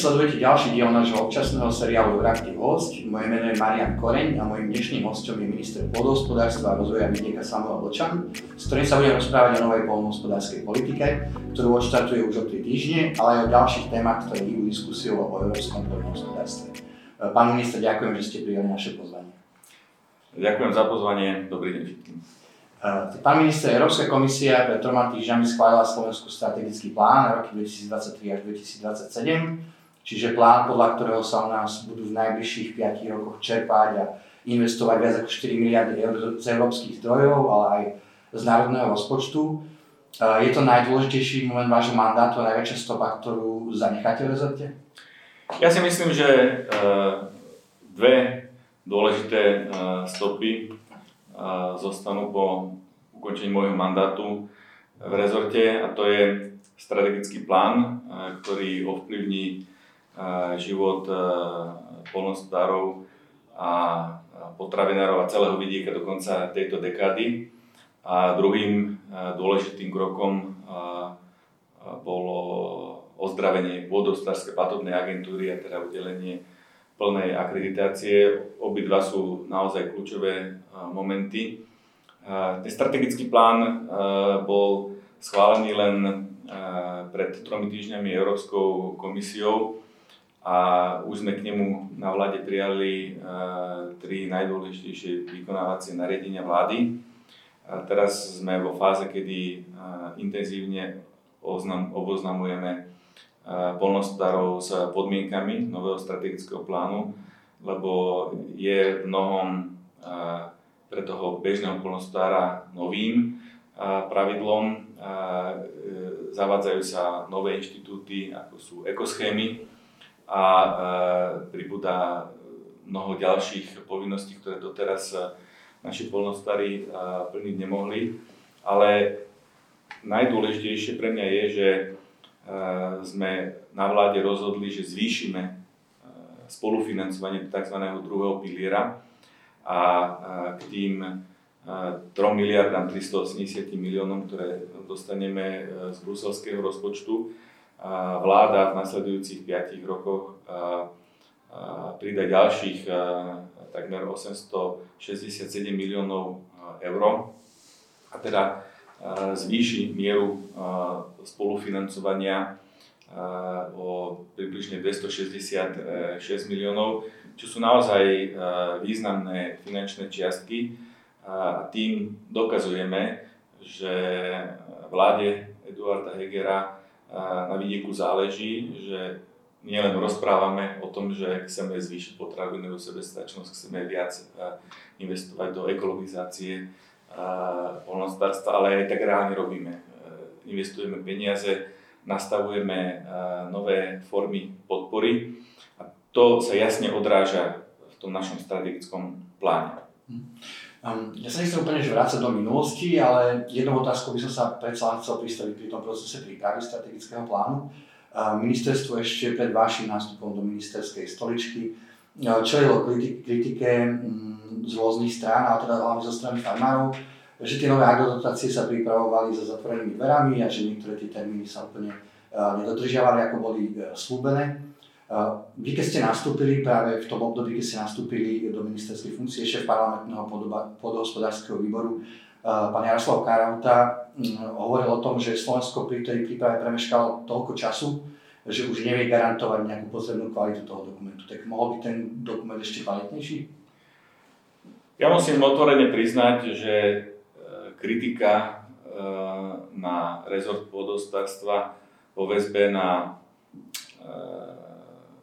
sledujete ďalší diel nášho občasného seriálu Vraký host. Moje meno je Marián Koreň a mojím dnešným hosťom je minister pôdohospodárstva a rozvoja vidieka Samo Odčan, s ktorým sa budeme rozprávať o novej poľnohospodárskej politike, ktorú odštartuje už o 3 týždne, ale aj o ďalších témach, ktoré hýbu diskusiou o európskom poľnohospodárstve. Pán minister, ďakujem, že ste prijali naše pozvanie. Ďakujem za pozvanie. Dobrý deň všetkým. Pán minister, Európska komisia pred 3 týždňami schválila Slovensku strategický plán na roky 2023 až 2027, čiže plán, podľa ktorého sa u nás budú v najbližších 5 rokoch čerpať a investovať viac ako 4 miliardy eur z európskych zdrojov, ale aj z národného rozpočtu. Je to najdôležitejší moment vášho mandátu a najväčšia stopa, ktorú zanecháte v rezorte? Ja si myslím, že dve dôležité stopy zostanú po ukončení môjho mandátu v rezorte, a to je strategický plán, ktorý ovplyvní život poľnohospodárov a potravinárov a celého vidieka do konca tejto dekády. A druhým dôležitým krokom bolo ozdravenie pôdohospodárskej platobnej agentúry, a teda udelenie plnej akreditácie. Obidva sú naozaj kľúčové momenty. Ten strategický plán bol schválený len pred 3 týždňami Európskou komisiou a už sme k nemu na vláde prijali 3 najdôležitejšie vykonávacie nariadenia vlády. Teraz sme vo fáze, kedy intenzívne oboznamujeme poľnohospodárov s podmienkami nového strategického plánu, lebo je mnohom pre toho bežného poľnohospodára novým pravidlom. Zavádzajú sa nové inštitúty, ako sú ekoschémy, a pribúda mnoho ďalších povinností, ktoré doteraz naši poľnohospodári plniť nemohli. Ale najdôležitejšie pre mňa je, že sme na vláde rozhodli, že zvýšime spolufinancovanie tzv. Druhého piliera, a k tým 3 miliardám 380 miliónom, ktoré dostaneme z bruselského rozpočtu, vláda v nasledujúcich 5 rokoch prida ďalších takmer 867 miliónov eur, a teda zvýši mieru spolufinancovania o približne 266 miliónov, čo sú naozaj významné finančné čiastky. A tým dokazujeme, že vláde Eduarda Hegera na vidieku záleží, že nielen rozprávame o tom, že chceme zvýšiť potravinovú sebestačnosť, chceme viac investovať do ekologizácie poľnohospodárstva, ale aj tak reálne robíme. Investujeme peniaze, nastavujeme nové formy podpory, a to sa jasne odráža v tom našom strategickom pláne. Ja sa nechcem úplne vrácať do minulosti, ale jednou otázkou by som sa predsa chcel pristaviť pri tom procese prípravy strategického plánu. Ministerstvo ešte pred vašim nástupom do ministerskej stoličky čelilo kritike z rôznych strán, ale teda hlavne zo strany farmárov, že tie nové agrodotácie sa pripravovali za zatvorenými dverami a že niektoré tie termíny sa úplne nedodržiavali, ako boli slúbené. Vy, keď ste nastúpili, práve v tom období, keď ste nastúpili do ministerskej funkcie, šéf parlamentného pôdohospodárskeho výboru, pán Jaroslav Karauta, hovoril o tom, že Slovensko pri tej príprave premeškalo toľko času, že už nevie garantovať nejakú potrebnú kvalitu toho dokumentu. Tak mohol by ten dokument ešte kvalitnejší? Ja musím otvorene priznať, že kritika na rezort pôdohospodárstva vo väzbe na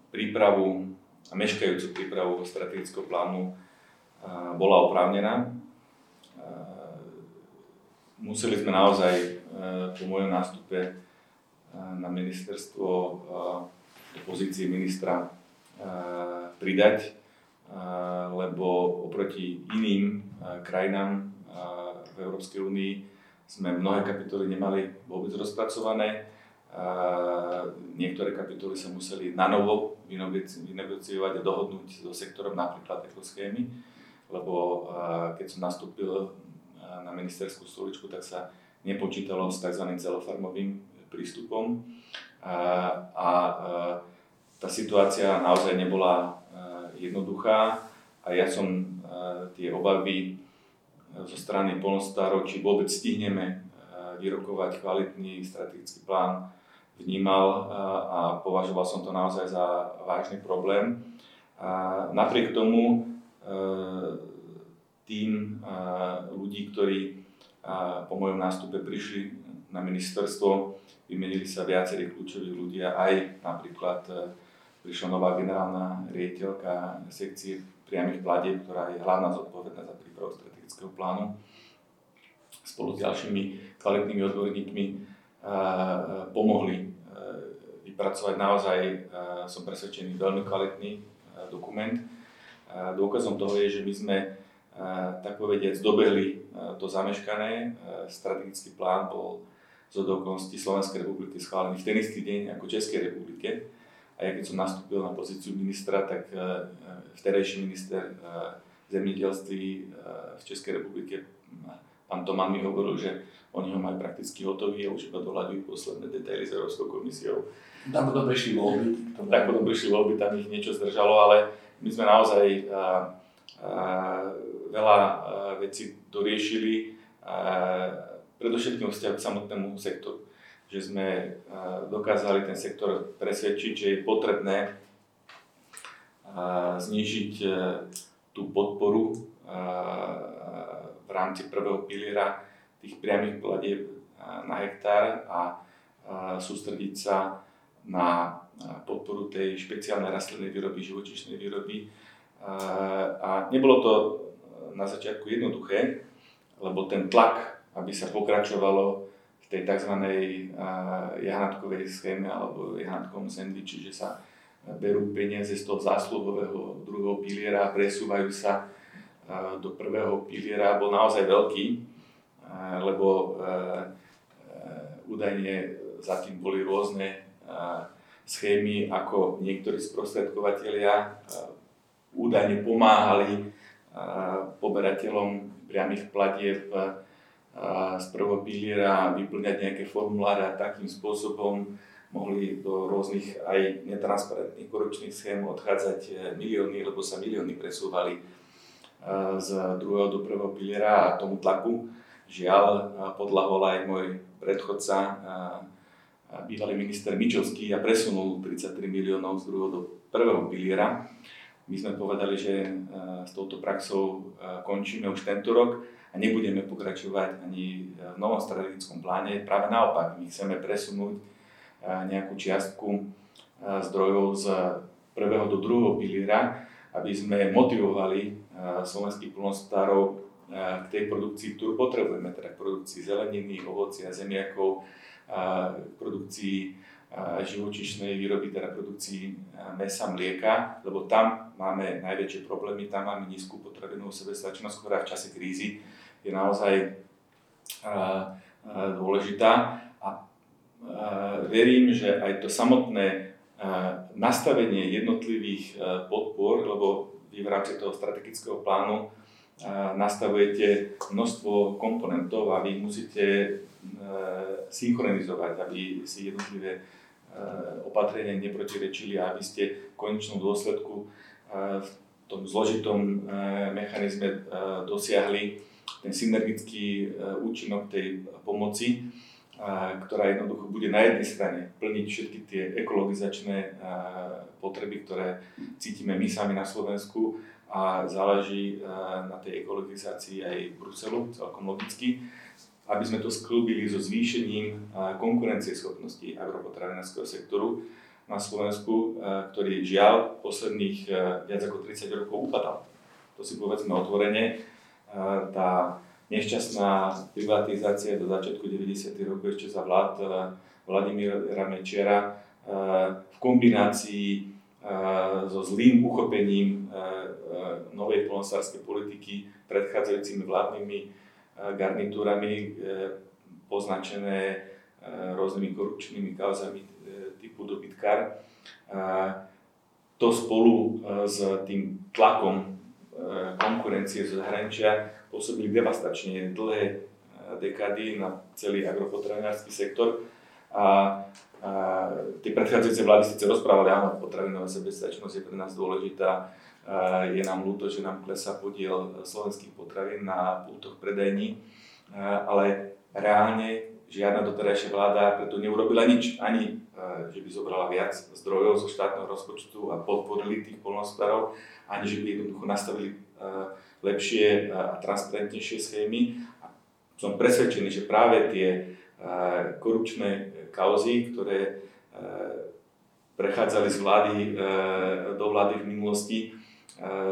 prípravu, na meškajúcu prípravu strategického plánu bola oprávnená. Museli sme naozaj po mojom nástupe na ministerstvo do pozície ministra pridať, lebo oproti iným krajinám v Európskej únii sme mnohé kapitoly nemali vôbec rozpracované. Niektoré kapitoly sa museli nanovo vynegociovať a dohodnúť so sektorom, napríklad ekoschémy, lebo keď som nastúpil na ministerskú stoličku, tak sa nepočítalo s tzv. Celofarmovým prístupom. A tá situácia naozaj nebola jednoduchá a ja som tie obavy zo strany poľnohospodárov, či vôbec stihneme vyrokovať kvalitný strategický plán, vnímal a považoval som to naozaj za vážny problém. A napriek tomu tým ľudí, ktorí po mojom nástupe prišli na ministerstvo, vymenili sa viacerí kľúčoví ľudia, aj napríklad prišla nová generálna riaditeľka sekcie priamych platieb, ktorá je hlavná zodpovedná za prípravu strategického plánu, spolu s ďalšími kvalitnými odborníkmi pomohli vypracovať naozaj, som presvedčený, veľmi kvalitný dokument. Dôkazom toho je, že my sme tak povediac dobehli to zameškané. Strategický plán bol zo dokonalosti Slovenskej republiky schválený v ten istý deň ako Českej republike. A ja keď som nastúpil na pozíciu ministra, tak vtedajší minister zemědělství v Českej republike pán Tomáš mi hovoril, že oni ho majú prakticky hotový a už iba dohľadujú posledné detaily s Európskou komisiou. Tam potom prišli voľby. Tam ich niečo zdržalo, ale my sme naozaj veľa vecí doriešili, predovšetkým vzťah k samotnému sektoru. Že sme dokázali ten sektor presvedčiť, že je potrebné znížiť tú podporu v rámci prvého piliera tých priamych platieb na hektár a sústrediť sa na podporu tej špeciálnej rastlinnej výroby, živočíšnej výroby. A nebolo to na začiatku jednoduché, lebo ten tlak, aby sa pokračovalo v tej tzv. Jahnátkovej schéme alebo jahnátkovom sendviči, že sa berú peniaze z toho zásluhového druhého piliera a presúvajú sa do prvého piliera, bol naozaj veľký, lebo údajne za tým boli rôzne schémy, ako niektorí sprostredkovatelia údajne pomáhali poberateľom priamych platieb z prvého piliera vyplňať nejaké formuláre a takým spôsobom mohli do rôznych aj netransparentných korupčných schém odchádzať milióny, lebo sa milióny presúvali z druhého do prvého piliera a tomu tlaku, žiaľ, podľahol aj môj predchodca, bývalý minister Mičovský, a presunul 33 miliónov z druhého do prvého piliera. My sme povedali, že s touto praxou končíme už tento rok a nebudeme pokračovať ani v novom strategickom pláne. Práve naopak, my chceme presunúť nejakú čiastku zdrojov z prvého do druhého piliera, aby sme motivovali slovenských poľnohospodárov k tej produkcii, ktorú potrebujeme, teda k produkcii zeleniny, ovocia, zemiakov, k produkcii živočíšnej výroby, teda produkcii mäsa, mlieka, lebo tam máme najväčšie problémy, tam máme nízku potrebnú sebestačnosť, ktorá v čase krízy je naozaj dôležitá. A verím, že aj to samotné nastavenie jednotlivých podpor, lebo vy v rámci toho strategického plánu nastavujete množstvo komponentov a vy musíte synchronizovať, aby si jednotlivé opatrenia neprotirečili a aby ste v konečnom dôsledku v tom zložitom mechanizme dosiahli ten synergický účinok tej pomoci, ktorá jednoducho bude na jednej strane plniť všetky tie ekologizačné potreby, ktoré cítime my sami na Slovensku a záleží na tej ekologizácii aj Bruselu, celkom logicky, aby sme to skĺbili so zvýšením konkurencieschopnosti agropotravinárskeho sektoru na Slovensku, ktorý žiaľ posledných viac ako 30 rokov upadal. To si povedzme otvorene. Tá nešťastná privatizácia do začiatku 90. rokov ešte za vlád Vladimíra Mečiara v kombinácii so zlým uchopením novej poľnohospodárskej politiky predchádzajúcimi vládnymi garnitúrami poznačené rôznymi korupčnými kauzami typu dobytkár. To spolu s tým tlakom konkurencie zo zahraničia pôsobili devastačne dlhé dekády na celý agropotravinársky sektor a Tie predchádzajúce vlády síce rozprávali, áno, potravinová sebestačnosť je pre nás dôležitá. Je nám ľúto, že nám klesá podiel slovenských potravín na pultoch predajní, ale reálne žiadna doterajšia vláda preto neurobila nič, ani že by zobrala viac zdrojov zo štátneho rozpočtu a podporili tých poľnohospodárov, ani že by jednoducho nastavili lepšie a transparentnejšie schémy. A som presvedčený, že práve tie korupčné kauzy, ktoré prechádzali do vlády v minulosti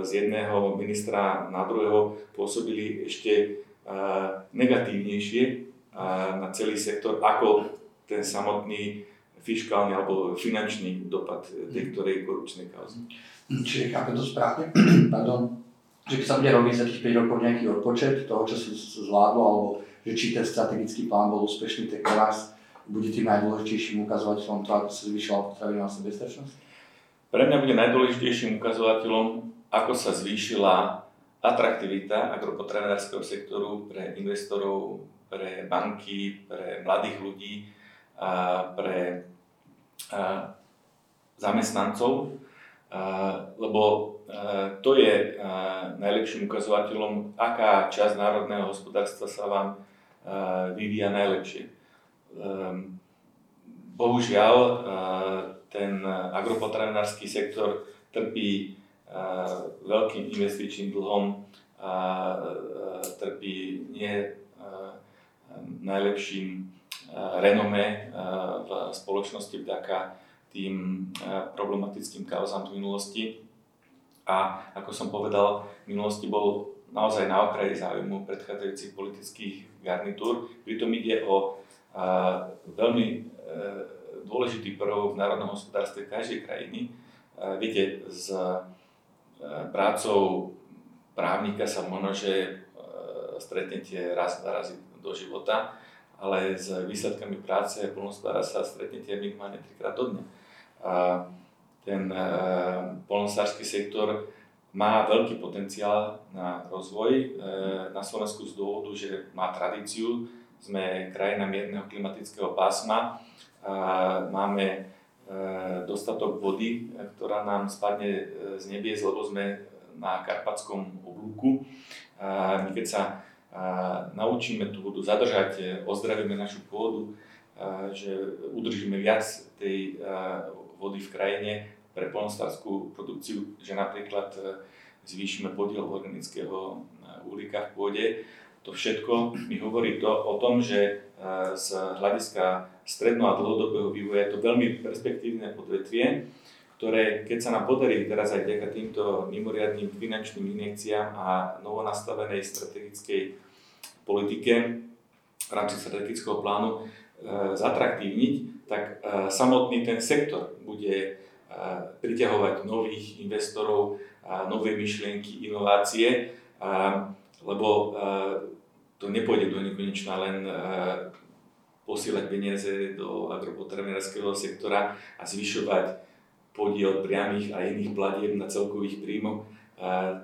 z jedného ministra na druhého, pôsobili ešte negatívnejšie na celý sektor ako ten samotný fiškálny alebo finančný dopad tej ktorej korupčnej kauzy. Čiže chápem to správne, že keď sa bude robiť za tých 5 rokov nejaký odpočet toho, čo sa zvládlo, alebo že či ten strategický plán bol úspešný, tak teraz bude tým najdôležitejším ukazovateľom to, ako sa zvýšila potravinová sebestačnosť? Pre mňa bude najdôležitejším ukazovateľom, ako sa zvýšila atraktivita agropotravinárskeho sektoru pre investorov, pre banky, pre mladých ľudí, pre zamestnancov, lebo to je najlepším ukazovateľom, aká časť národného hospodárstva sa vám vyvíja najlepšie. Bohužiaľ, ten agropotravinársky sektor trpí veľkým investičným dlhom, trpí nie najlepším renomé v spoločnosti vďaka tým problematickým kauzám v minulosti. A ako som povedal, v minulosti bol naozaj na okraji záujmu predchádzajúcich politických garnitúr. Pritom ide o veľmi dôležitý prvok v národnom hospodárstve každej krajiny. Viete, s prácou právnika sa možno, že stretnete raz, dva razy do života, ale s výsledkami práce poľnohospodára sa stretnete minimálne 3-krát do dňa. Ten poľnohospodársky sektor má veľký potenciál na rozvoj na Slovensku z dôvodu, že má tradíciu, sme krajina mierneho klimatického pásma, máme dostatok vody, ktorá nám spadne z nebies, lebo sme na Karpatskom oblúku. My keď sa naučíme tú vodu zadržať, ozdravíme našu pôdu, že udržíme viac tej vody v krajine pre poľnohospodárskú produkciu, že napríklad zvýšime podiel organického uhlíka v pôde. To všetko mi hovorí o tom, že z hľadiska stredno- a dlhodobého vývoja je to veľmi perspektívne odvetvie, ktoré, keď sa nám podarí teraz aj vďaka týmto mimoriadnym finančným injekciám a novonastavenej strategickej politike v rámci strategického plánu zatraktívniť, tak samotný ten sektor bude priťahovať nových investorov, nové myšlienky, inovácie, lebo to nepôjde do nekonečna len posílať peniaze do agropotravinárskeho sektora a zvyšovať podiel priamých a iných platieb na celkových príjmoch.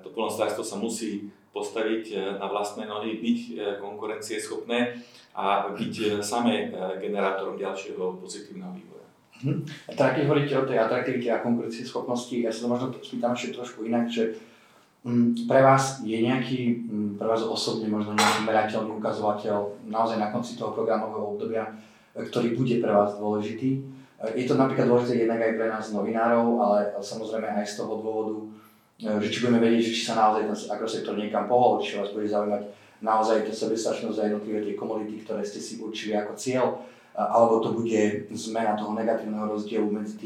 To poľnohospodárstvo sa musí postaviť na vlastné nohy, byť konkurencieschopné a byť samé generátorom ďalšieho pozitívneho vývoja. A teda keď hovoríte o tej atraktivite a konkurencieschopnosti, ja sa to možno spýtam ešte trošku inak, že pre vás je nejaký, pre vás osobne možno nejaký merateľný ukazovateľ naozaj na konci toho programového obdobia, ktorý bude pre vás dôležitý. Je to napríklad dôležité jednak aj pre nás novinárov, ale samozrejme aj z toho dôvodu, že či budeme vedieť, či sa naozaj ten agrosektor niekam pohol, či vás bude zaujímať naozaj tá sebestačnosť za jednotlivé tie komodity, ktoré ste si určili ako cieľ, alebo to bude zmena toho negatívneho rozdielu medzi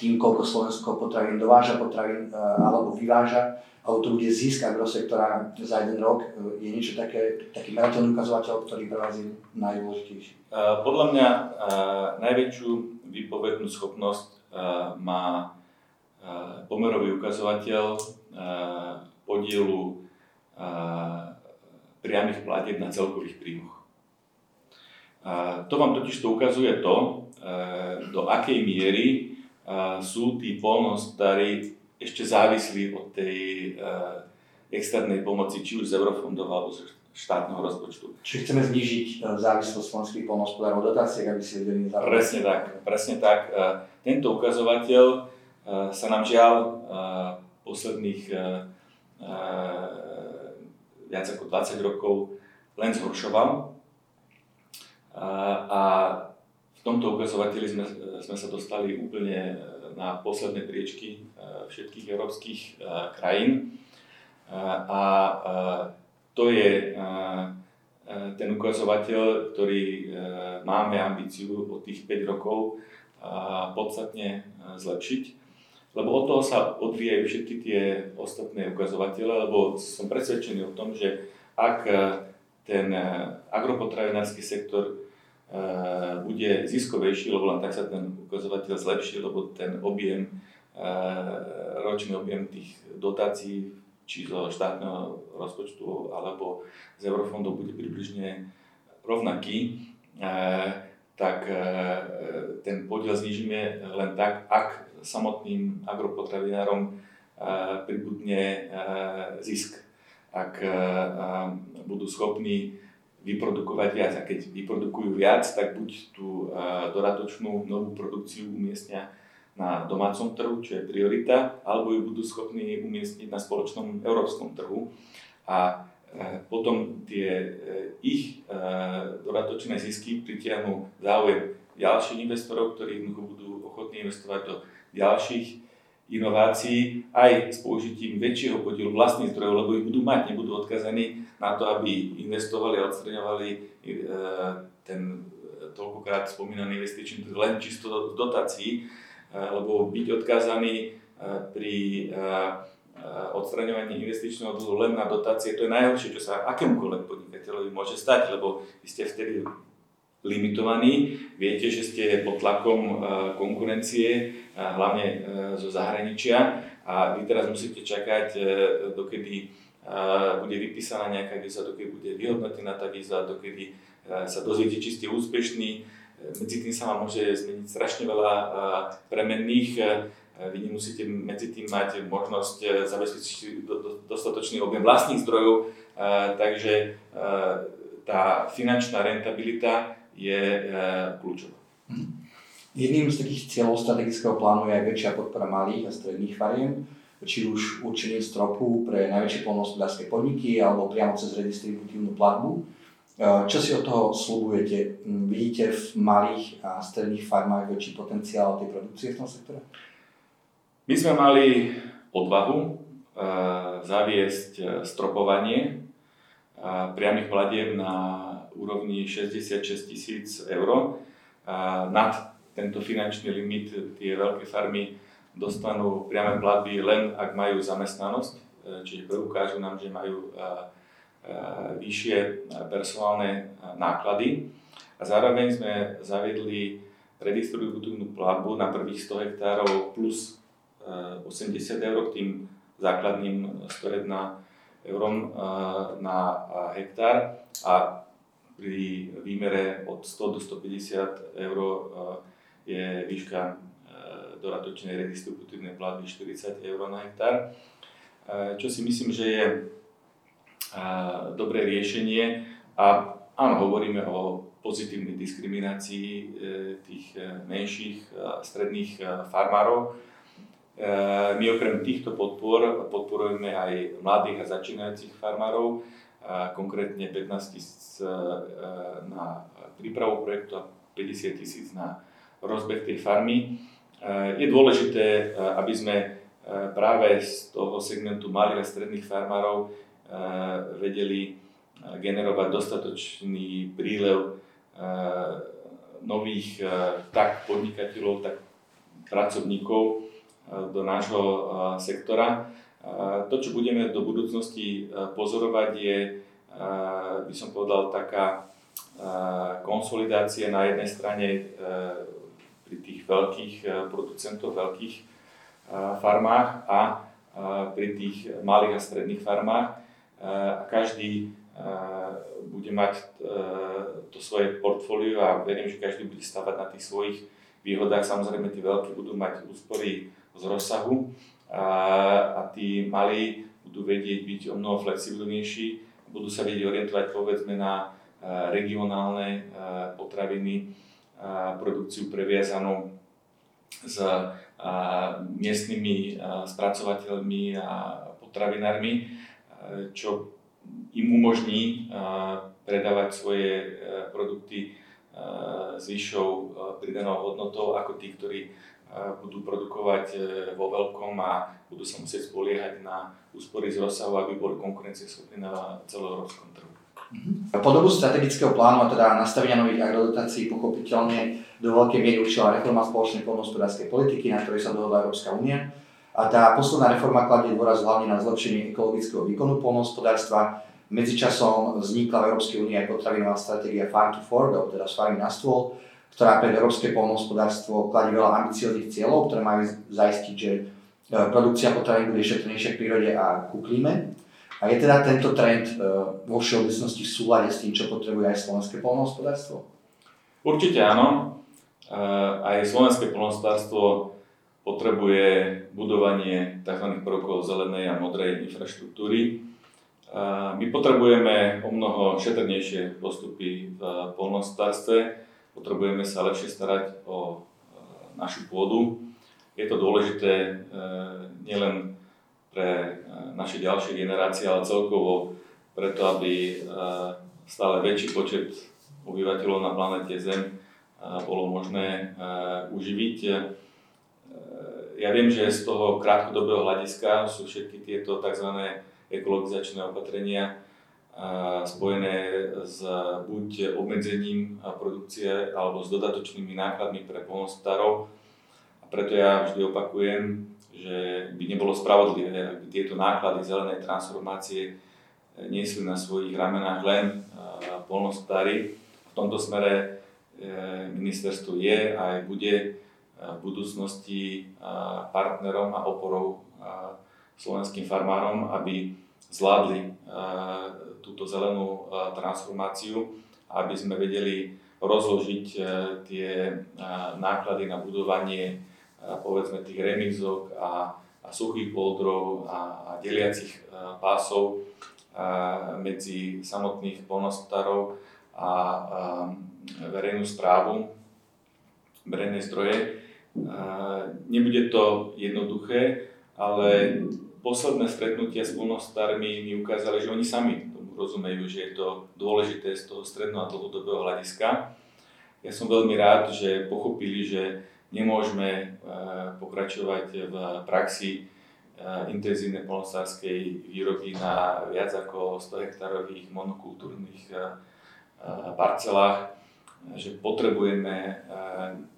tým koľko Slovensko potravín dováža potravín alebo vyváža, alebo to bude zisk agrosektora za jeden rok. Je niečo taký merateľný ukazovateľ, ktorý pre vás je najdôležitejší? Podľa mňa najväčšiu výpovednú schopnosť má pomerový ukazovateľ podielu priamych platieb na celkových príjmoch. To vám totiž to ukazuje to, do akej miery sú tí poľnohospodári ešte závislí od tej externej pomoci, či už z eurofondov alebo štátneho rozpočtu. Čiže chceme znížiť závislosť slovenských poľnohospodárov od dotácií, aby si vedeli zároveň. Presne tak. Tento ukazovateľ sa nám žiaľ posledných viac ako 20 rokov len zhoršoval. A v tomto ukazovateli sme sa dostali úplne na posledné priečky všetkých európskych krajín. A to je ten ukazovateľ, ktorý máme ambíciu od tých 5 rokov podstatne zlepšiť, lebo od toho sa odvíjajú všetky tie ostatné ukazovatele, lebo som presvedčený o tom, že ak ten agropotravinársky sektor bude ziskovejší, lebo len tak sa ten ukazovateľ zlepší, lebo ten objem, ročný objem tých dotácií, či zo štátneho rozpočtu alebo z eurofondov bude približne rovnaký, tak ten podiel znížime len tak, ak samotným agropotravinárom pribudne zisk. Ak budú schopní vyprodukovať viac, a keď vyprodukujú viac, tak buď tú dodatočnú novú produkciu umiestnia na domácom trhu, čo je priorita, alebo ju budú schopní umiestniť na spoločnom európskom trhu. A potom tie ich dodatočné zisky pritiahnu záujem ďalších investorov, ktorí budú ochotní investovať do ďalších inovácií aj s použitím väčšieho podielu vlastných zdrojov, lebo ich budú mať, nebudú odkazaní na to, aby investovali a odstraňovali ten toľkokrát spomínaný investičný trh len čisto z dotácií, lebo byť odkázaný pri odstraňovaní investičného dlhu len na dotácie, to je najhoršie, čo sa akémukoľvek podnikateľovi môže stať, lebo ste vtedy limitovaní, viete, že ste pod tlakom konkurencie, hlavne zo zahraničia, a vy teraz musíte čakať, dokedy bude vypísaná nejaká výzva, dokedy bude vyhodnotená tá výzva, dokedy sa dozviete, či ste úspešní. Medzi tým sa vám môže zmeniť strašne veľa premenných. Vy nemusíte medzi tým mať možnosť zabezpečiť dostatočný objem vlastných zdrojov, takže tá finančná rentabilita je kľúčová. Jedným z takých cieľov strategického plánu je aj väčšia podpora malých a stredných fariem, či už určením stropu pre najväčšie poľnohospodárske podniky alebo priamo cez redistributívnu platbu. Čo si od toho sľubujete? Vidíte v malých a stredných farmách väčší potenciál tej produkcie v tom sektore? My sme mali odvahu zaviesť stropovanie priamych platieb na úrovni 66 000 eur. Nad tento finančný limit tie veľké farmy dostanú priame platby len ak majú zamestnanosť, čiže preukážu nám, že majú vyššie personálne náklady, a zároveň sme zaviedli redistributívnu platbu na prvých 100 hektárov plus 80 eur, k tým základným 101 eur na hektár, a pri výmere od 100 do 150 eur je výška dodatočnej redistributívnej platby 40 eur na hektár, čo si myslím, že je dobré riešenie. A áno, hovoríme o pozitívnej diskriminácii tých menších stredných farmárov. My okrem týchto podpor podporujeme aj mladých a začínajúcich farmárov, konkrétne 15 000 na prípravu projektu a 50 000 na rozbeh tej farmy. Je dôležité, aby sme práve z toho segmentu malých a stredných farmárov vedeli generovať dostatočný prílev nových tak podnikateľov, tak pracovníkov do nášho sektora. To, čo budeme do budúcnosti pozorovať, je, by som povedal, taká konsolidácia na jednej strane pri tých veľkých producentov, veľkých farmách, a pri tých malých a stredných farmách. Každý bude mať to svoje portfólio a verím, že každý bude stavať na tých svojich výhodách. Samozrejme, tí veľkí budú mať úspory z rozsahu a tí malí budú vedieť byť o mnoho flexibilnejší budú sa vedieť orientovať povedzme na regionálne potraviny, produkciu previazanú s miestnymi spracovateľmi a potravinármi, čo im umožní predávať svoje produkty s vyššou pridanou hodnotou ako tí, ktorí budú produkovať vo veľkom a budú sa musieť spoliehať na úspory z rozsahu, aby boli konkurencieschopní na celoeurópskom trhu. Podobu strategického plánu a teda nastavenia nových agrodotácií pochopiteľne do veľkej miery určila reforma spoločnej poľnohospodárskej politiky, na ktorej sa dohodla Európska únia. A tá posledná reforma kladie dôraz hlavne na zlepšenie ekologického výkonu poľnohospodárstva. Medzičasom vznikla v Európskej únii aj potravinová stratégia Farm to Fork, teda z farmy na stôl, ktorá pre európske poľnohospodárstvo kladí veľa ambicióznych cieľov, ktoré majú zaistiť, že produkcia potravín bude šetrnejšia k prírode a ku klíme. A je teda tento trend vo všeobecnosti v súlade s tým, čo potrebuje aj slovenské poľnohospodárstvo? Určite áno. Aj slovenské poľnohospodárstvo potrebuje budovanie tzv. Prvkov zelenej a modrej infraštruktúry. My potrebujeme omnoho šetrnejšie postupy v poľnohospodárstve. Potrebujeme sa lepšie starať o našu pôdu. Je to dôležité nielen pre naše ďalšie generácie, ale celkovo preto, aby stále väčší počet obyvateľov na planete Zem bolo možné uživiť. Ja viem, že z toho krátkodobého hľadiska sú všetky tieto tzv. Ekologizačné opatrenia spojené s buď obmedzením produkcie alebo s dodatočnými nákladmi pre poľnohospodárov. A preto ja vždy opakujem, že by nebolo spravodlivé, aby tieto náklady zelenej transformácie niesli na svojich ramenách len poľnohospodári. V tomto smere ministerstvo je a aj bude v budúcnosti partnerom a oporou slovenským farmárom, aby zvládli túto zelenú transformáciu, aby sme vedeli rozložiť tie náklady na budovanie povedzme tých remízok a suchých pôldrov a deliacich pásov medzi samotných poľnohospodárov a verejnú správu, verejné zdroje. Nebude to jednoduché, ale posledné stretnutia s poľnohospodármi mi ukázali, že oni sami tomu rozumejú, že je to dôležité z toho stredno- a dlhodobého hľadiska. Ja som veľmi rád, že pochopili, že nemôžeme pokračovať v praxi intenzívnej poľnohospodárskej výroby na viac ako 100 hektárových monokultúrnych parcelách, že potrebujeme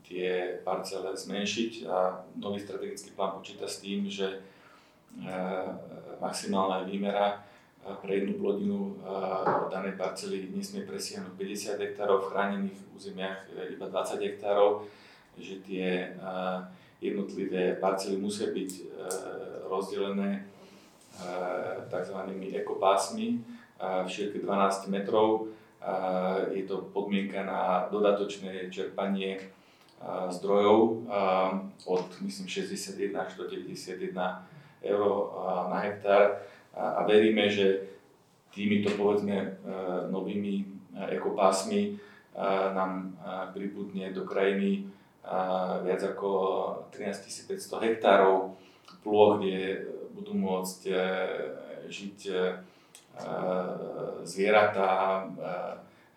tie parcele zmenšiť a nový strategický plán počíta s tým, že maximálna výmera pre jednu plodinu danej parcely nesmie presiahnuť 50 hektárov, v chránených územiach iba 20 hektárov, že tie jednotlivé parcely musia byť rozdelené tzv. Ekopásmi v šírke 12 metrov. Je to podmienka na dodatočné čerpanie zdrojov od myslím 61 až do 91 euro na hektár a veríme, že týmito povedzme novými ekopásmi nám pribudne do krajiny viac ako 13 500 hektárov plôch, kde budú môcť žiť zvieratá,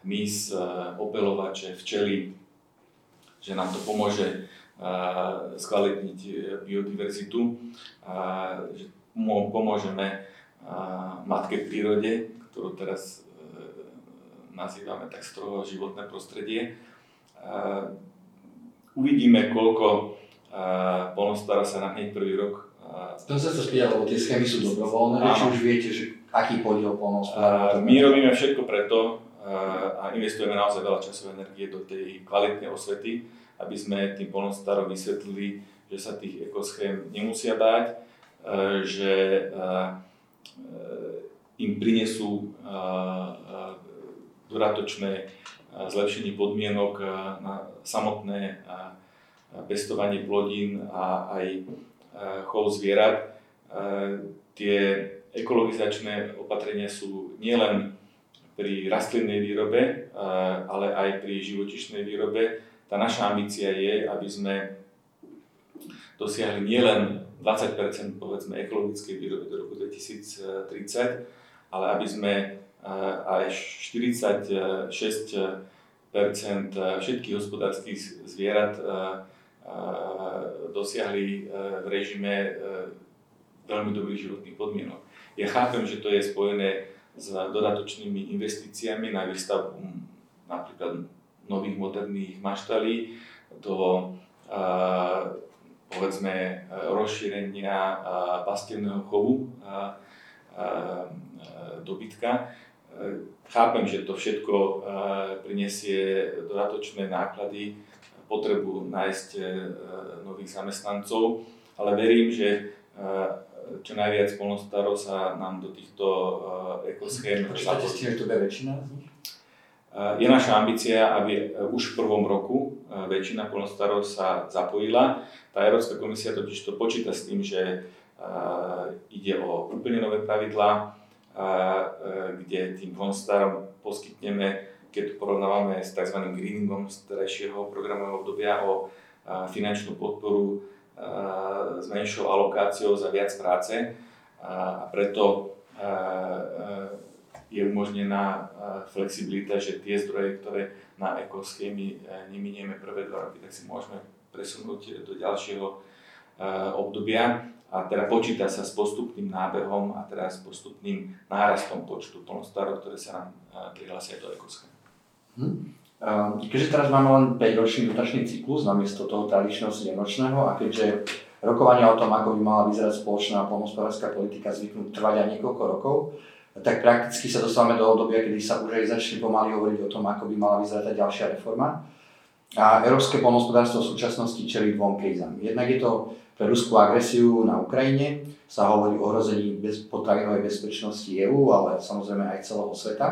hmyz, opeľovače, včely, že nám to pomôže skvalitniť biodiverzitu, že pomôžeme matke prírode, ktorú teraz nazývame tak stroho životné prostredie. Uvidíme, koľko poľnohospodárov sa na hneď prvý rok. To sa spýtal, tie schémy sú dobrovoľné, či už viete, že aký podiel poľnohospodárov? My robíme všetko preto a investujeme naozaj veľa času a energie do tej kvalitnej osvety, aby sme tým poľnohospodárom vysvetlili, že sa tých ekoschém nemusia báť, že im prinesú dodatočné zlepšenie podmienok na samotné pestovanie plodín a aj chov zvierat. Tie ekologizačné opatrenia sú nielen pri rastlinnej výrobe, ale aj pri živočíšnej výrobe. Tá naša ambícia je, aby sme dosiahli nielen 20% povedzme ekologickej výroby do roku 2030, ale aby sme aj 46% všetkých hospodárskych zvierat dosiahli v režime veľmi dobrých životných podmienok. Ja chápem, že to je spojené s dodatočnými investíciami na výstavbu napríklad nových moderných maštalí, do povedzme rozšírenia pastevného chovu dobytka. Chápem, že to všetko prinesie dodatočné náklady, potrebu nájsť nových zamestnancov, ale verím, že čo najviac poľnohospodárov sa nám do týchto ekoschém... Počítate ste, že to bude väčšina z nich? Je naša ambícia, aby už v prvom roku väčšina poľnohospodárov sa zapojila. Tá Európska komisia totiž to počíta s tým, že ide o úplne nové pravidlá, kde tým poľnohospodárom poskytneme, keď to porovnávame s tzv. Greeningom z terajšieho programového obdobia, o finančnú podporu s menšou alokáciou za viac práce, a preto je umožnená flexibilita, že tie zdroje, ktoré na ekoschémy neminieme prvé 2 roky, tak si môžeme presunúť do ďalšieho obdobia. A teda počíta sa s postupným nábehom a teda s postupným nárastom počtu poľnohospodárov, ktoré sa nám prihlásia do ekoschém. Keďže teraz máme len 5-ročný dotačný cyklus namiesto toho tradičného 7-ročného a keďže rokovania o tom, ako by mala vyzerať spoločná poľnohospodárska politika, zvyknú trvať aj niekoľko rokov, tak prakticky sa dostávame do obdobia, kedy sa už aj začne pomaly hovoriť o tom, ako by mala vyzerať tá ďalšia reforma. A európske poľnohospodárstvo v súčasnosti čelí dvom krízam. Jednak je to pre ruskú agresiu na Ukrajine, sa hovorí o ohrození potravinovej bezpečnosti EÚ, ale samozrejme aj celého sveta.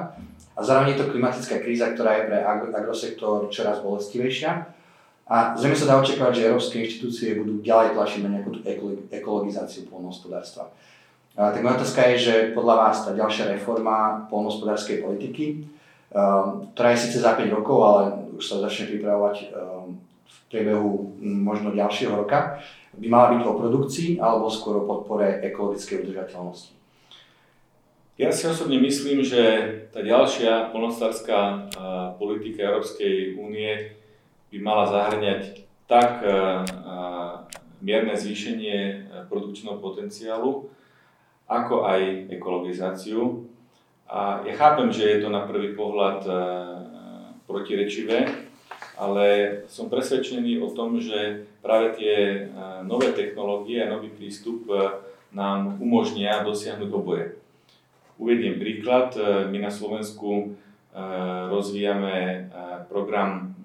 A zároveň je to klimatická kríza, ktorá je pre agrosektor čoraz bolestivejšia. A zrejme sa dá očakávať, že európske inštitúcie budú ďalej tlačiť na nejakú tú ekologizáciu poľnohospodárstva. Tak moja otázka je, že podľa vás tá ďalšia reforma poľnohospodárskej politiky, ktorá je síce za 5 rokov, ale už sa začne pripravovať v priebehu možno ďalšieho roka, by mala byť o produkcii alebo skôr o podpore ekologickej udržateľnosti? Ja si osobne myslím, že tá ďalšia poľnohospodárska politika Európskej únie by mala zahŕňať tak mierne zvýšenie produkčného potenciálu, ako aj ekologizáciu. A ja chápem, že je to na prvý pohľad protirečivé, ale som presvedčený o tom, že práve tie nové technológie a nový prístup nám umožnia dosiahnuť oboje. Uvediem príklad. My na Slovensku rozvíjame program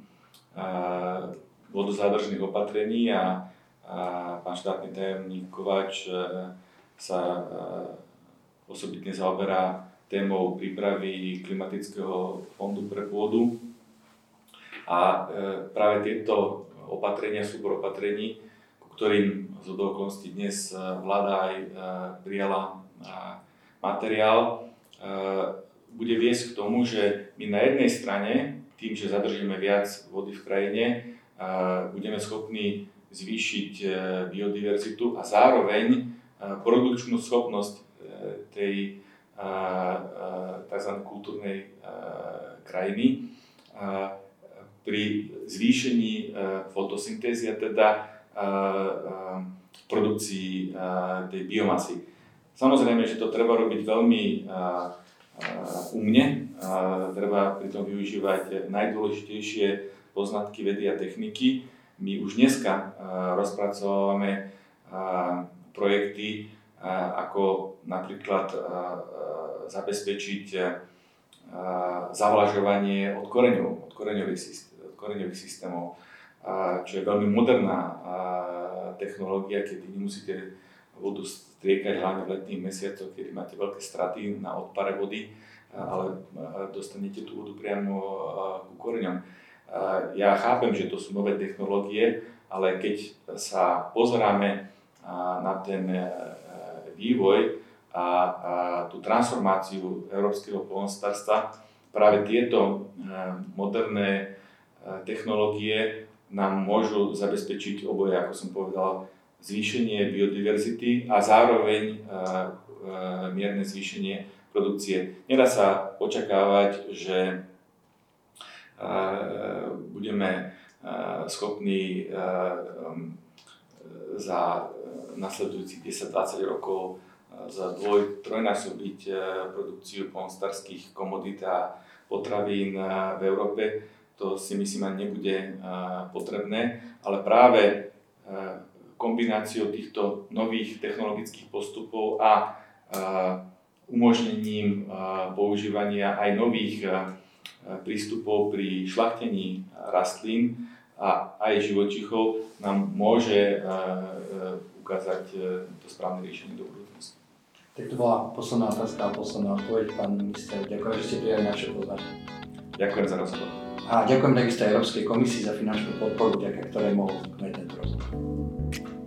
vodozádržných opatrení a pán štátny tajomník Kovač sa osobitne zaoberá témou prípravy klimatického fondu pre pôdu. A práve tieto opatrenia, súbor opatrení, ku ktorým z okolností dnes vláda aj prijala materiál, bude viesť k tomu, že my na jednej strane, tým, že zadržíme viac vody v krajine, budeme schopní zvýšiť biodiverzitu a zároveň produkčnú schopnosť tej tzv. Kultúrnej krajiny pri zvýšení fotosyntézy, teda produkcii tej biomasy. Samozrejme, že to treba robiť veľmi umne, treba pritom využívať najdôležitejšie poznatky vedy a techniky. My už dneska rozpracovávame projekty, ako napríklad zabezpečiť zavlažovanie od koreňov, od koreňových systémov, čo je veľmi moderná technológia, kedy nemusíte vodu striekať hlavne v letných mesiacoch, kedy máte veľké straty na odpare vody, ale dostanete tú vodu priamo ku koreňom. Ja chápem, že to sú nové technológie, ale keď sa pozeráme na ten vývoj a tú transformáciu európskeho poľnohospodárstva, práve tieto moderné technológie nám môžu zabezpečiť oboje, ako som povedal, zvýšenie biodiverzity a zároveň mierne zvýšenie produkcie. Nedá sa očakávať, že budeme schopní za nasledujúcich 10-20 rokov za trojnásobiť produkciu poľnohospodárskych komodít a potravín v Európe. To si myslím ani nebude potrebné, ale práve kombináciou týchto nových technologických postupov a umožnením používania aj nových prístupov pri šľachtení rastlín a aj živočíchov nám môže ukázať to správne riešenie do budúcnosti. Tak to bola posledná otázka a posledná odpoveď, pán minister. Ďakujem, že ste prijali naše pozvanie. Ďakujem za rozhovor. A ďakujem takisto Európskej komisii za finančnú podporu, vďaka ktorej mohol tento rozhovor.